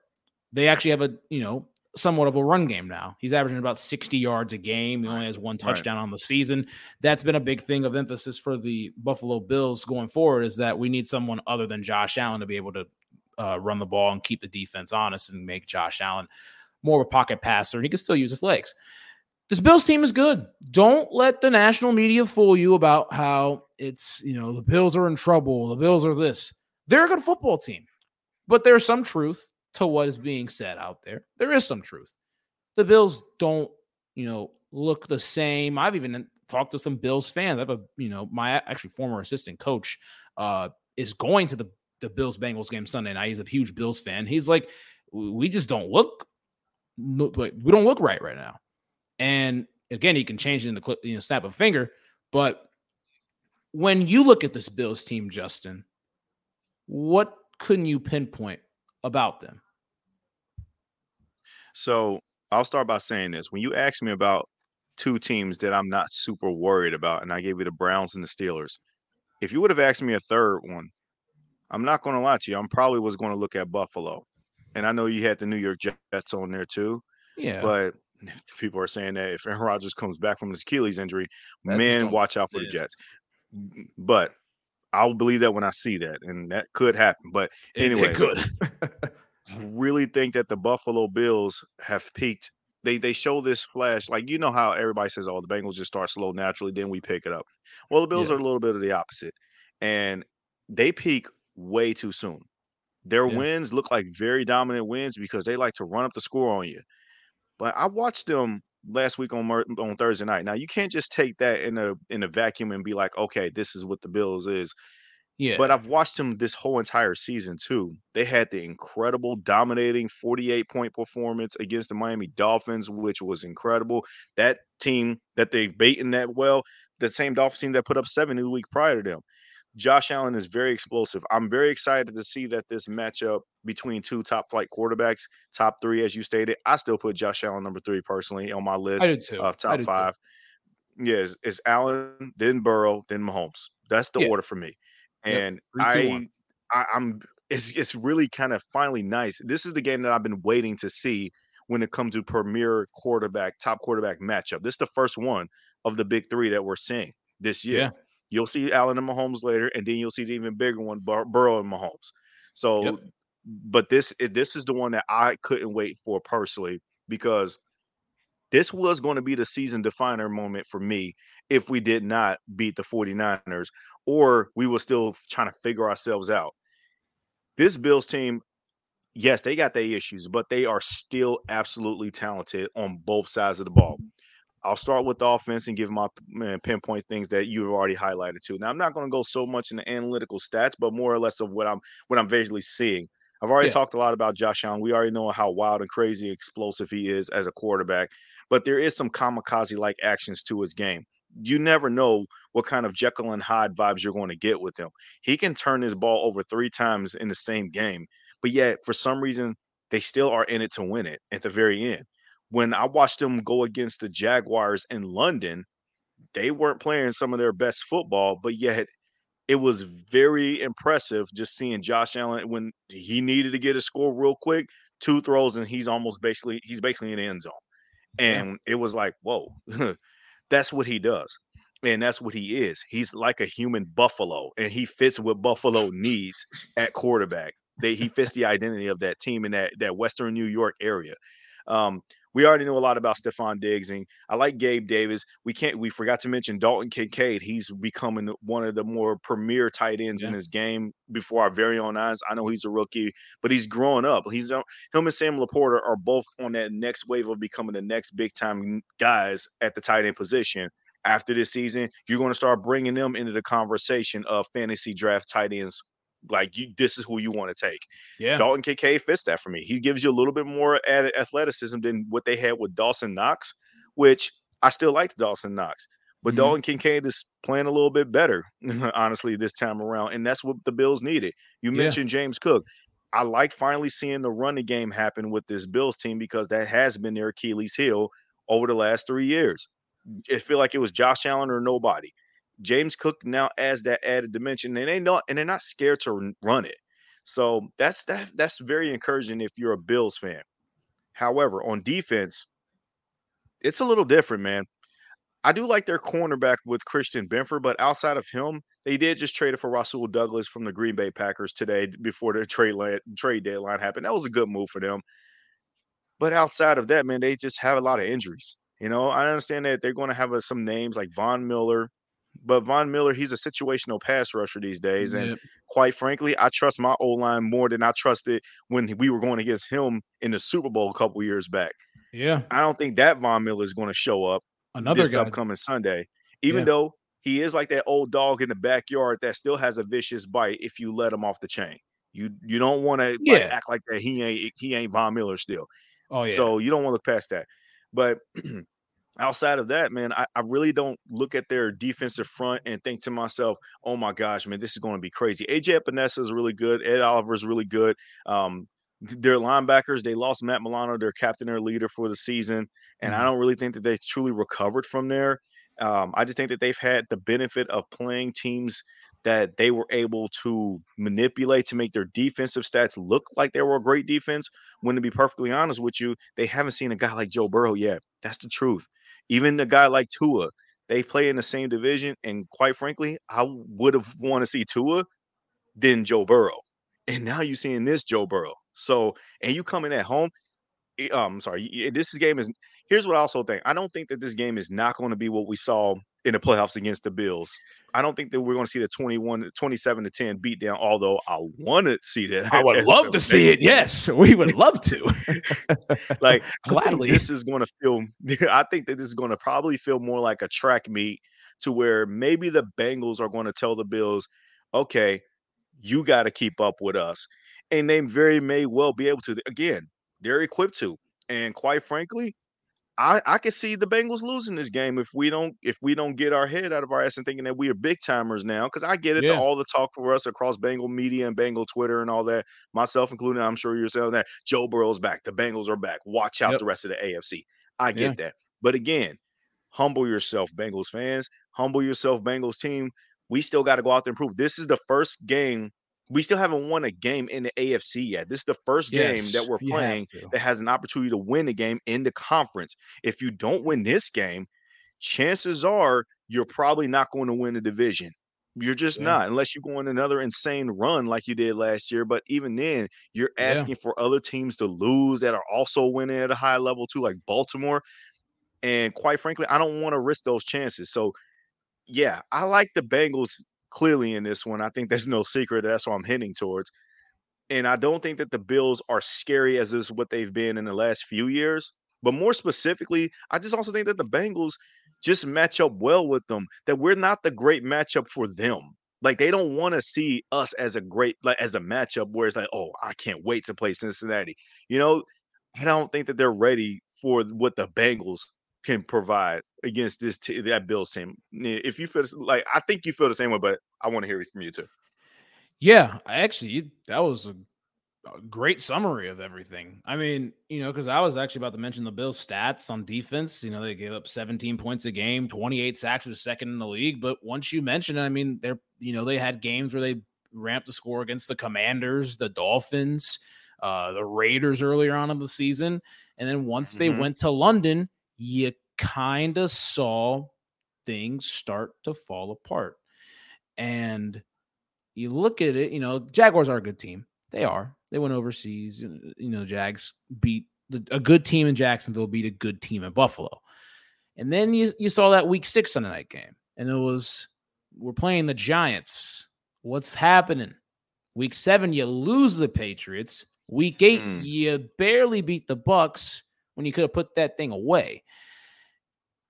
They actually have a, you know, somewhat of a run game now. He's averaging about sixty yards a game. He only has one touchdown right. on the season. That's been a big thing of emphasis for the Buffalo Bills going forward, is that we need someone other than Josh Allen to be able to uh, run the ball and keep the defense honest and make Josh Allen more of a pocket passer. He can still use his legs. This Bills team is good. Don't let the national media fool you about how it's, you know, the Bills are in trouble. The Bills are this. They're a good football team, but there's some truth to what is being said out there. There is some truth. The Bills don't, you know, look the same. I've even talked to some Bills fans. I have a, you know, my actually former assistant coach uh, is going to the, the Bills-Bengals game Sunday night. He's a huge Bills fan. He's like, we just don't look, look like, we don't look right right now. And again, he can change it in the clip, you know, snap of a finger. But when you look at this Bills team, Justin, what couldn't you pinpoint about them? So I'll start by saying this. When you asked me about two teams that I'm not super worried about, and I gave you the Browns and the Steelers, if you would have asked me a third one, I'm not going to lie to you, I'm probably was going to look at Buffalo. And I know you had the New York Jets on there too. Yeah. But people are saying that if Aaron Rodgers comes back from his Achilles injury, that man, watch out for the Jets. But I'll believe that when I see that, and that could happen. But anyway, it could. I really think that the Buffalo Bills have peaked. They they show this flash. Like, you know how everybody says, oh, the Bengals just start slow naturally, then we pick it up. Well, the Bills yeah. are a little bit of the opposite, and they peak way too soon. Their yeah. wins look like very dominant wins because they like to run up the score on you. But I watched them last week on on Thursday night. Now, you can't just take that in a in a vacuum and be like, okay, this is what the Bills is. Yeah. But I've watched them this whole entire season too. They had the incredible dominating forty-eight point performance against the Miami Dolphins, which was incredible. That team that they've beaten that well, the same Dolphins team that put up seven the week prior to them. Josh Allen is very explosive. I'm very excited to see that this matchup between two top flight quarterbacks, top three, as you stated. I still put Josh Allen number three personally on my list. I do too. Of top I do five. Too. Yeah, it's, it's Allen, then Burrow, then Mahomes. That's the yeah. order for me. And yep. three, two, I, I, I'm it's it's really kind of finally nice. This is the game that I've been waiting to see when it comes to premier quarterback, top quarterback matchup. This is the first one of the big three that we're seeing this year. Yeah. You'll see Allen and Mahomes later, and then you'll see the even bigger one, Bur- Burrow and Mahomes. So, yep. but this this is the one that I couldn't wait for personally, because this was going to be the season definer moment for me if we did not beat the 49ers, or we were still trying to figure ourselves out. This Bills team, yes, they got their issues, but they are still absolutely talented on both sides of the ball. I'll start with the offense and give my man, pinpoint things that you've already highlighted too. Now, I'm not going to go so much in the analytical stats, but more or less of what I'm what I'm visually seeing. I've already yeah. talked a lot about Josh Allen. We already know how wild and crazy explosive he is as a quarterback, but there is some kamikaze-like actions to his game. You never know what kind of Jekyll and Hyde vibes you're going to get with him. He can turn his ball over three times in the same game, but yet for some reason they still are in it to win it at the very end. When I watched them go against the Jaguars in London, they weren't playing some of their best football, but yet it was very impressive just seeing Josh Allen when he needed to get a score real quick, two throws, and he's almost basically – he's basically in the end zone. And yeah. it was like, whoa, that's what he does. And that's what he is. He's like a human buffalo, and he fits what Buffalo needs at quarterback. They, he fits the identity of that team in that, that Western New York area. Um, we already know a lot about Stefon Diggs, and I like Gabe Davis. We can't we forgot to mention Dalton Kincaid. He's becoming one of the more premier tight ends yeah. in his game before our very own eyes. I know he's a rookie, but he's growing up. He's him and Sam Laporta are both on that next wave of becoming the next big time guys at the tight end position. After this season, you're going to start bringing them into the conversation of fantasy draft tight ends. Like, you, this is who you want to take. Yeah. Dalton Kincaid fits that for me. He gives you a little bit more added athleticism than what they had with Dawson Knox, which I still like Dawson Knox. But mm-hmm. Dalton Kincaid is playing a little bit better, honestly, this time around. And that's what the Bills needed. You mentioned yeah. James Cook. I like finally seeing the running game happen with this Bills team because that has been their Achilles heel over the last three years. It feel like it was Josh Allen or nobody. James Cook now adds that added dimension, and they not and they're not scared to run it. So that's that that's very encouraging if you're a Bills fan. However, on defense, it's a little different, man. I do like their cornerback with Christian Benford, but outside of him, they did just trade it for Rasul Douglas from the Green Bay Packers today before the trade trade deadline happened. That was a good move for them. But outside of that, man, they just have a lot of injuries. You know, I understand that they're going to have a, some names like Von Miller, but Von Miller, he's a situational pass rusher these days. And yep. quite frankly, I trust my O-line more than I trusted when we were going against him in the Super Bowl a couple years back. Yeah. I don't think that Von Miller is going to show up Another this guy. upcoming Sunday, even yeah. though he is like that old dog in the backyard that still has a vicious bite if you let him off the chain. You you don't want to yeah. like, act like that. He ain't, he ain't Von Miller still. Oh, yeah. So you don't want to look past that. But outside of that, man, I, I really don't look at their defensive front and think to myself, oh, my gosh, man, this is going to be crazy. A J Epinesa is really good. Ed Oliver is really good. Um, their linebackers, they lost Matt Milano, their captain or leader for the season, and mm-hmm. I don't really think that they truly recovered from there. Um, I just think that they've had the benefit of playing teams that they were able to manipulate to make their defensive stats look like they were a great defense, when, to be perfectly honest with you, they haven't seen a guy like Joe Burrow yet. That's the truth. Even a guy like Tua, they play in the same division, and quite frankly, I would have wanted to see Tua than Joe Burrow. And now you're seeing this Joe Burrow. So, and you coming at home, um, sorry, this game is – here's what I also think. I don't think that this game is not going to be what we saw – in the playoffs against the Bills. I don't think that we're going to see the twenty-one, twenty-seven to ten beatdown, although I want to see that. I would love to see it. Yes, we would love to. Like, gladly. This is going to feel, I think that this is going to probably feel more like a track meet, to where maybe the Bengals are going to tell the Bills, okay, you got to keep up with us. And they very may well be able to. Again, they're equipped to. And quite frankly, I, I could see the Bengals losing this game if we don't if we don't get our head out of our ass and thinking that we are big timers now. Because I get it, yeah. the, all the talk for us across Bengal media and Bengal Twitter and all that, myself included. I'm sure you're saying that Joe Burrow's back, the Bengals are back. Watch out yep. the rest of the A F C. I get yeah. that, but again, humble yourself, Bengals fans. Humble yourself, Bengals team. We still got to go out there and prove. This is the first game. We still haven't won a game in the A F C yet. This is the first yes, game that we're playing that has an opportunity to win a game in the conference. If you don't win this game, chances are you're probably not going to win the division. You're just yeah. not, unless you go on another insane run like you did last year. But even then, you're asking yeah. for other teams to lose that are also winning at a high level too, like Baltimore. And quite frankly, I don't want to risk those chances. So, yeah, I like the Bengals clearly in this one. I think there's no secret. That's what I'm hinting towards. And I don't think that the Bills are scary as is what they've been in the last few years. But more specifically, I just also think that the Bengals just match up well with them, that we're not the great matchup for them. Like, they don't want to see us as a great, like as a matchup where it's like, oh, I can't wait to play Cincinnati. You know, I don't think that they're ready for what the Bengals can provide against this t- that Bills team. If you feel like, I think you feel the same way, but I want to hear it from you too. Yeah, I actually, you, that was a, a great summary of everything. I mean, you know, because I was actually about to mention the Bills' stats on defense. You know, they gave up seventeen points a game, twenty-eight sacks, was second in the league. But once you mention it, I mean, they're, you know, they had games where they ramped the score against the Commanders, the Dolphins, uh, the Raiders earlier on in the season, and then once they mm-hmm. went to London, you kind of saw things start to fall apart. And you look at it, you know, Jaguars are a good team. They are. They went overseas. You know, Jags beat the, a good team in Jacksonville beat a good team in Buffalo. And then you, you saw that week six Sunday night game, and it was, we're playing the Giants. What's happening? Week seven, you lose the Patriots. Week eight, mm. you barely beat the Bucks when you could have put that thing away.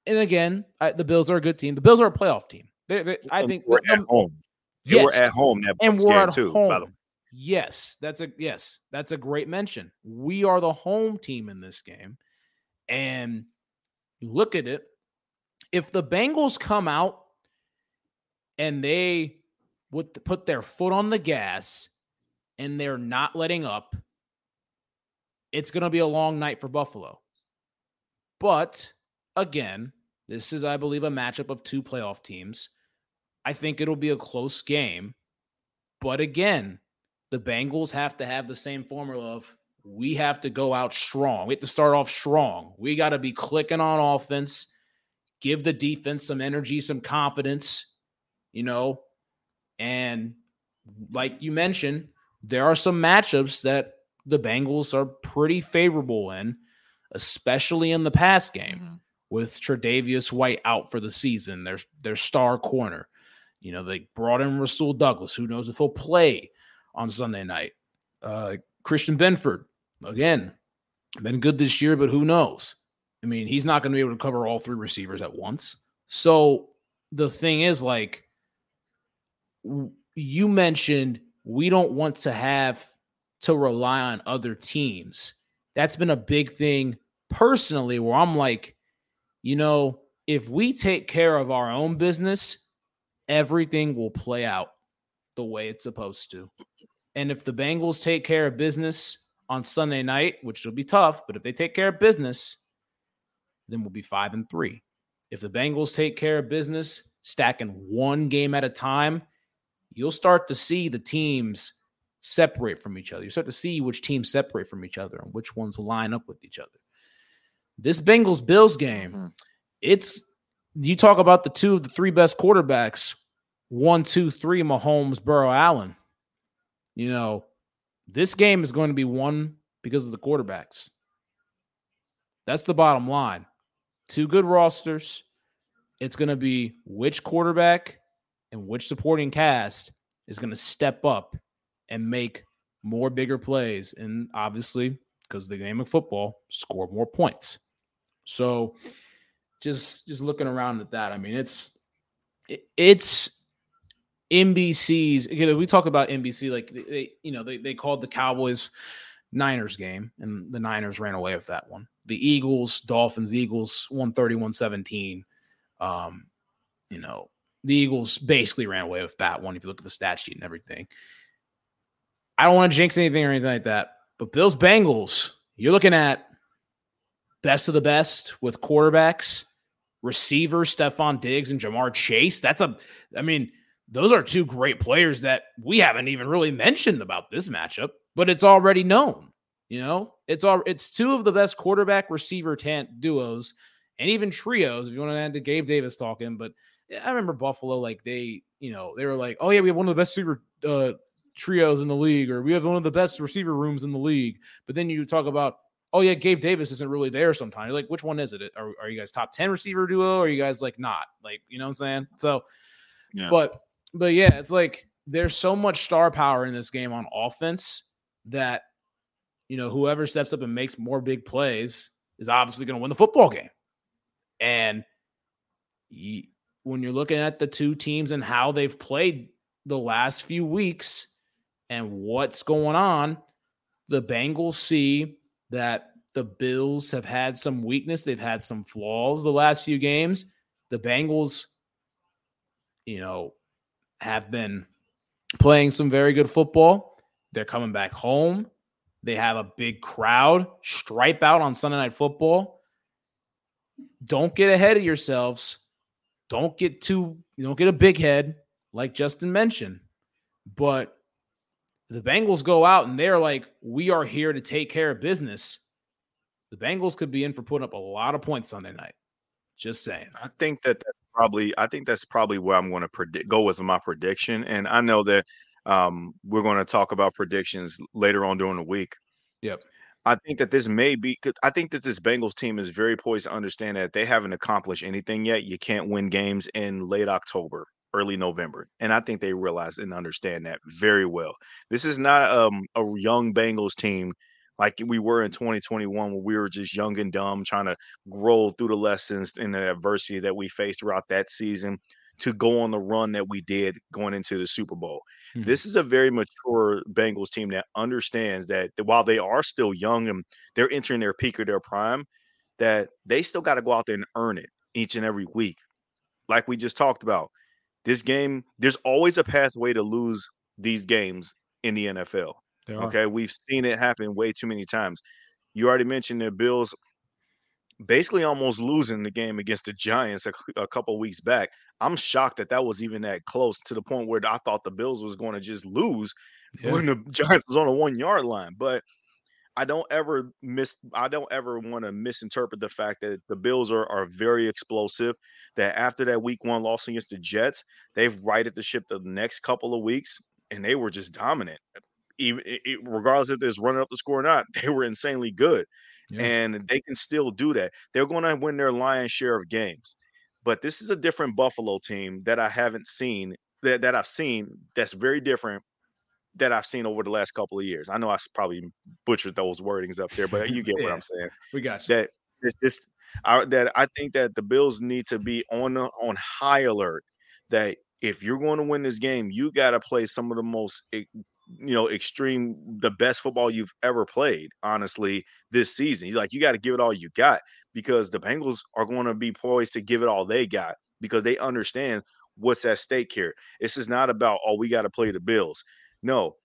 And again, I, the Bills are a good team. The Bills are a playoff team. They, they, I think we're at home. Yes. They were at home. That and we're at too, home. By the way. Yes, that's a yes. That's a great mention. We are the home team in this game, and you look at it. If the Bengals come out and they would put their foot on the gas and they're not letting up, it's going to be a long night for Buffalo. But again, this is, I believe, a matchup of two playoff teams. I think it'll be a close game. But again, the Bengals have to have the same formula of we have to go out strong. We have to start off strong. We got to be clicking on offense, give the defense some energy, some confidence, you know. And like you mentioned, there are some matchups that the Bengals are pretty favorable in, especially in the pass game. Mm-hmm. With Tre'Davious White out for the season, their their star corner. You know, they brought in Rasul Douglas. Who knows if he'll play on Sunday night. Uh, Christian Benford, again, been good this year, but who knows? I mean, he's not going to be able to cover all three receivers at once. So the thing is, like, w- you mentioned we don't want to have to rely on other teams. That's been a big thing personally where I'm like, you know, if we take care of our own business, everything will play out the way it's supposed to. And if the Bengals take care of business on Sunday night, which will be tough, but if they take care of business, then we'll be five and three. If the Bengals take care of business, stacking one game at a time, you'll start to see the teams separate from each other. You start to see which teams separate from each other and which ones line up with each other. This Bengals-Bills game, it's you talk about the two of the three best quarterbacks, one, two, three, Mahomes, Burrow, Allen. You know, this game is going to be won because of the quarterbacks. That's the bottom line. Two good rosters. It's going to be which quarterback and which supporting cast is going to step up and make more bigger plays. And obviously, because the game of football, score more points. So just just looking around at that, I mean, it's it, it's N B C's. You know, we talk about N B C, like, they, they you know, they, they called the Cowboys-Niners game, and the Niners ran away with that one. The Eagles, Dolphins, Eagles, one thirty-one seventeen. Um, you know, the Eagles basically ran away with that one if you look at the stat sheet and everything. I don't want to jinx anything or anything like that, but Bills-Bengals, you're looking at best of the best with quarterbacks, receivers, Stefon Diggs and Jamar Chase. That's a, I mean, those are two great players that we haven't even really mentioned about this matchup, but it's already known. You know, it's all, it's two of the best quarterback receiver tant duos and even trios. If you want to add to Gabe Davis talking, but I remember Buffalo, like they, you know, they were like, oh yeah, we have one of the best receiver uh, trios in the league, or we have one of the best receiver rooms in the league. But then you talk about, oh, yeah, Gabe Davis isn't really there sometimes. You're like, which one is it? Are, are you guys top ten receiver duo? Or are you guys, like, not? Like, you know what I'm saying? So, yeah. But, but yeah, it's like there's so much star power in this game on offense that, you know, whoever steps up and makes more big plays is obviously going to win the football game. And you, when you're looking at the two teams and how they've played the last few weeks and what's going on, the Bengals see that the Bills have had some weakness. They've had some flaws the last few games. The Bengals, you know, have been playing some very good football. They're coming back home. They have a big crowd. Stripe out on Sunday Night Football. Don't get ahead of yourselves. Don't get too, you don't get a big head like Justin mentioned. But the Bengals go out and they're like, we are here to take care of business. The Bengals could be in for putting up a lot of points Sunday night. Just saying. I think that that's probably, I think that's probably where I'm going to predict, go with my prediction. And I know that um, we're going to talk about predictions later on during the week. Yep. I think that this may be – I think that this Bengals team is very poised to understand that they haven't accomplished anything yet. You can't win games in late October, early November. And I think they realize and understand that very well. This is not um, a young Bengals team like we were in twenty twenty-one when we were just young and dumb trying to grow through the lessons and the adversity that we faced throughout that season to go on the run that we did going into the Super Bowl. Mm-hmm. This is a very mature Bengals team that understands that while they are still young and they're entering their peak or their prime, that they still got to go out there and earn it each and every week. Like we just talked about, this game, there's always a pathway to lose these games in the N F L. Okay, we've seen it happen way too many times. You already mentioned the Bills basically almost losing the game against the Giants a, a couple weeks back. I'm shocked that that was even that close to the point where I thought the Bills was going to just lose yeah. when the Giants was on a one yard line. But I don't ever miss. I don't ever want to misinterpret the fact that the Bills are are very explosive. That after that week one loss against the Jets, they've righted the ship the next couple of weeks, and they were just dominant. Even it, regardless if it's running up the score or not, they were insanely good. Yeah. And they can still do that. They're going to win their lion's share of games. But this is a different Buffalo team that I haven't seen, that, that I've seen that's very different that I've seen over the last couple of years. I know I probably butchered those wordings up there, but you get yeah. what I'm saying. We got you. That this, this, I, that I think that the Bills need to be on the, on high alert that if you're going to win this game, you got to play some of the most – you know, extreme, the best football you've ever played, honestly, this season. You're like, you got to give it all you got because the Bengals are going to be poised to give it all they got because they understand what's at stake here. This is not about, oh, we got to play the Bills. No.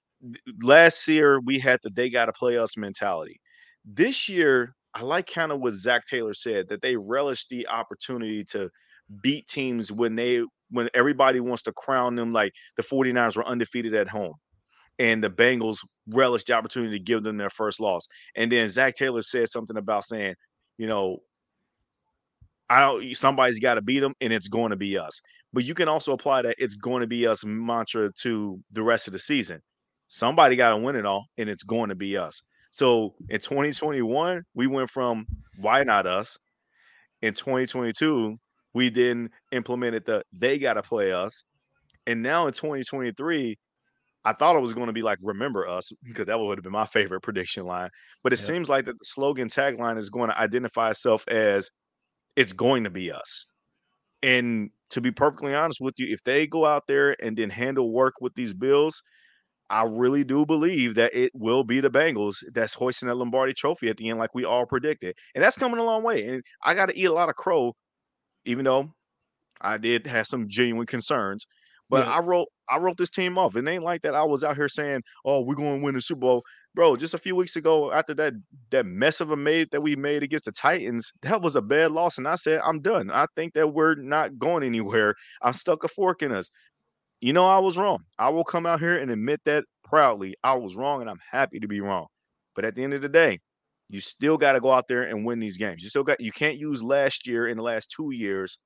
Last year, we had the they got to play us mentality. This year, I like kind of what Zach Taylor said, that they relish the opportunity to beat teams when they when everybody wants to crown them like the 49ers were undefeated at home. And the Bengals relished the opportunity to give them their first loss. And then Zach Taylor said something about saying, you know, I don't, somebody's got to beat them, and it's going to be us. But you can also apply that it's going to be us mantra to the rest of the season. Somebody got to win it all, and it's going to be us. So in twenty twenty-one, we went from why not us? In twenty twenty-two, we then implemented the they got to play us. And now in twenty twenty-three, I thought it was going to be like, remember us, because that would have been my favorite prediction line. But it yeah. seems like that the slogan tagline is going to identify itself as it's going to be us. And to be perfectly honest with you, if they go out there and then handle work with these Bills, I really do believe that it will be the Bengals that's hoisting that Lombardi trophy at the end like we all predicted. And that's coming a long way. And I got to eat a lot of crow, even though I did have some genuine concerns. But yeah. I wrote I wrote this team off. It ain't like that I was out here saying, oh, we're going to win the Super Bowl. Bro, just a few weeks ago after that that mess of a made that we made against the Titans, that was a bad loss. And I said, I'm done. I think that we're not going anywhere. I stuck a fork in us. You know, I was wrong. I will come out here and admit that proudly. I was wrong, and I'm happy to be wrong. But at the end of the day, you still got to go out there and win these games. You still got you can't use last year and the last two years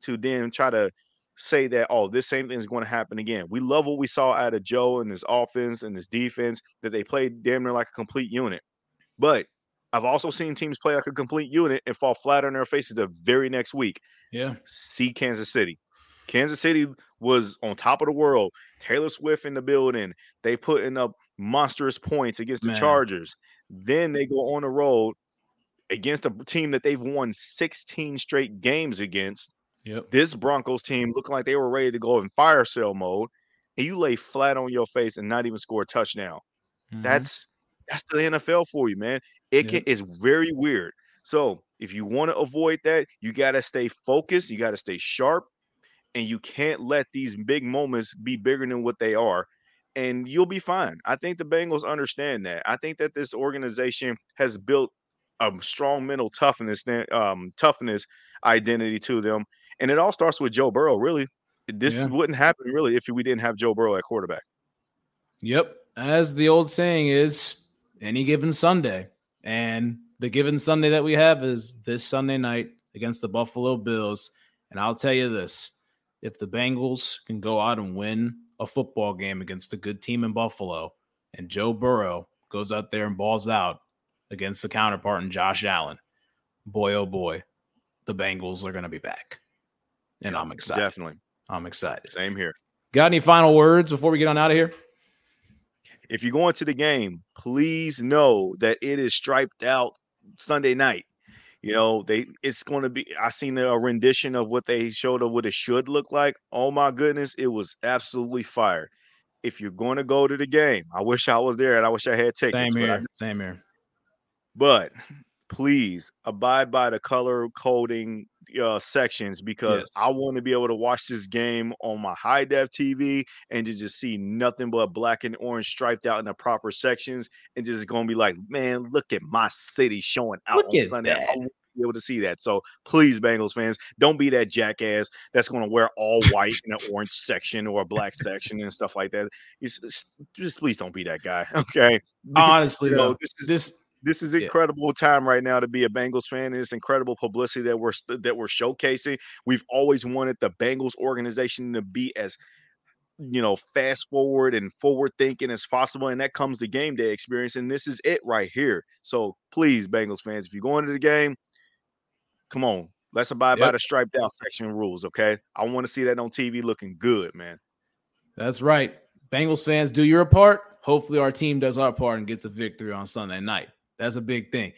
to then try to say that, oh, this same thing is going to happen again. We love what we saw out of Joe and his offense and his defense, that they played damn near like a complete unit. But I've also seen teams play like a complete unit and fall flat on their faces the very next week. Yeah. See Kansas City. Kansas City was on top of the world. Taylor Swift in the building. They putting up monstrous points against the Man. Chargers. Then they go on the road against a team that they've won sixteen straight games against. Yep. This Broncos team looked like they were ready to go in fire sale mode, and you lay flat on your face and not even score a touchdown. Mm-hmm. That's that's the N F L for you, man. It yep. can, it's very weird. So if you want to avoid that, you got to stay focused. You got to stay sharp, and you can't let these big moments be bigger than what they are, and you'll be fine. I think the Bengals understand that. I think that this organization has built a strong mental toughness, um, toughness identity to them. And it all starts with Joe Burrow, really. This yeah. wouldn't happen, really, if we didn't have Joe Burrow at quarterback. Yep. As the old saying is, any given Sunday. And the given Sunday that we have is this Sunday night against the Buffalo Bills. And I'll tell you this, if the Bengals can go out and win a football game against a good team in Buffalo and Joe Burrow goes out there and balls out, against the counterpart in Josh Allen, boy, oh boy, the Bengals are going to be back. And I'm excited. Definitely. I'm excited. Same here. Got any final words before we get on out of here? If you go into the game, please know that it is striped out Sunday night. You know, they it's going to be – I seen a rendition of what they showed of what it should look like. Oh, my goodness, it was absolutely fire. If you're going to go to the game, I wish I was there and I wish I had tickets. Same here, but I, same here. But please abide by the color coding uh, sections because yes. I want to be able to watch this game on my high-def T V and to just see nothing but black and orange striped out in the proper sections and just going to be like, man, look at my city showing out look on Sunday. That. I want to be able to see that. So please, Bengals fans, don't be that jackass that's going to wear all white in an orange section or a black section and stuff like that. It's, it's, just please don't be that guy, okay? Honestly, you know, though, this is this- – This is incredible yeah. time right now to be a Bengals fan. It's incredible publicity that we're that we're showcasing. We've always wanted the Bengals organization to be as, you know, fast forward and forward thinking as possible, and that comes the game day experience. And this is it right here. So please, Bengals fans, if you're going to the game, come on, let's abide yep. by the striped out section rules. Okay, I want to see that on T V, looking good, man. That's right, Bengals fans, do your part. Hopefully, our team does our part and gets a victory on Sunday night. That's a big thing.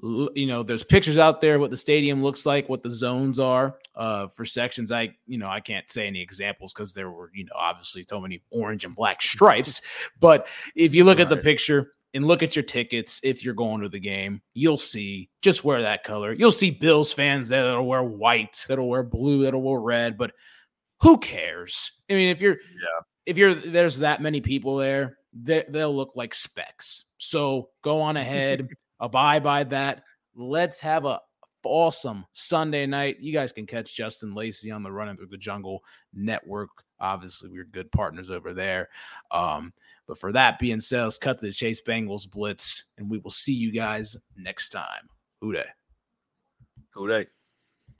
You know, there's pictures out there, what the stadium looks like, what the zones are uh, for sections. I, you know, I can't say any examples because there were, you know, obviously so many orange and black stripes. But if you look right. at the picture and look at your tickets, if you're going to the game, you'll see just wear that color. You'll see Bills fans that'll wear white, that'll wear blue, that'll wear red. But who cares? I mean, if you're, yeah. if you're, there's that many people there. They'll look like specks. So go on ahead, abide by that. Let's have a awesome Sunday night. You guys can catch Justin Lacey on the Running Through the Jungle Network. Obviously, we're good partners over there. Um, but for that being said, let's cut to the Chase Bengals Blitz, and we will see you guys next time. Hooday. Hooday.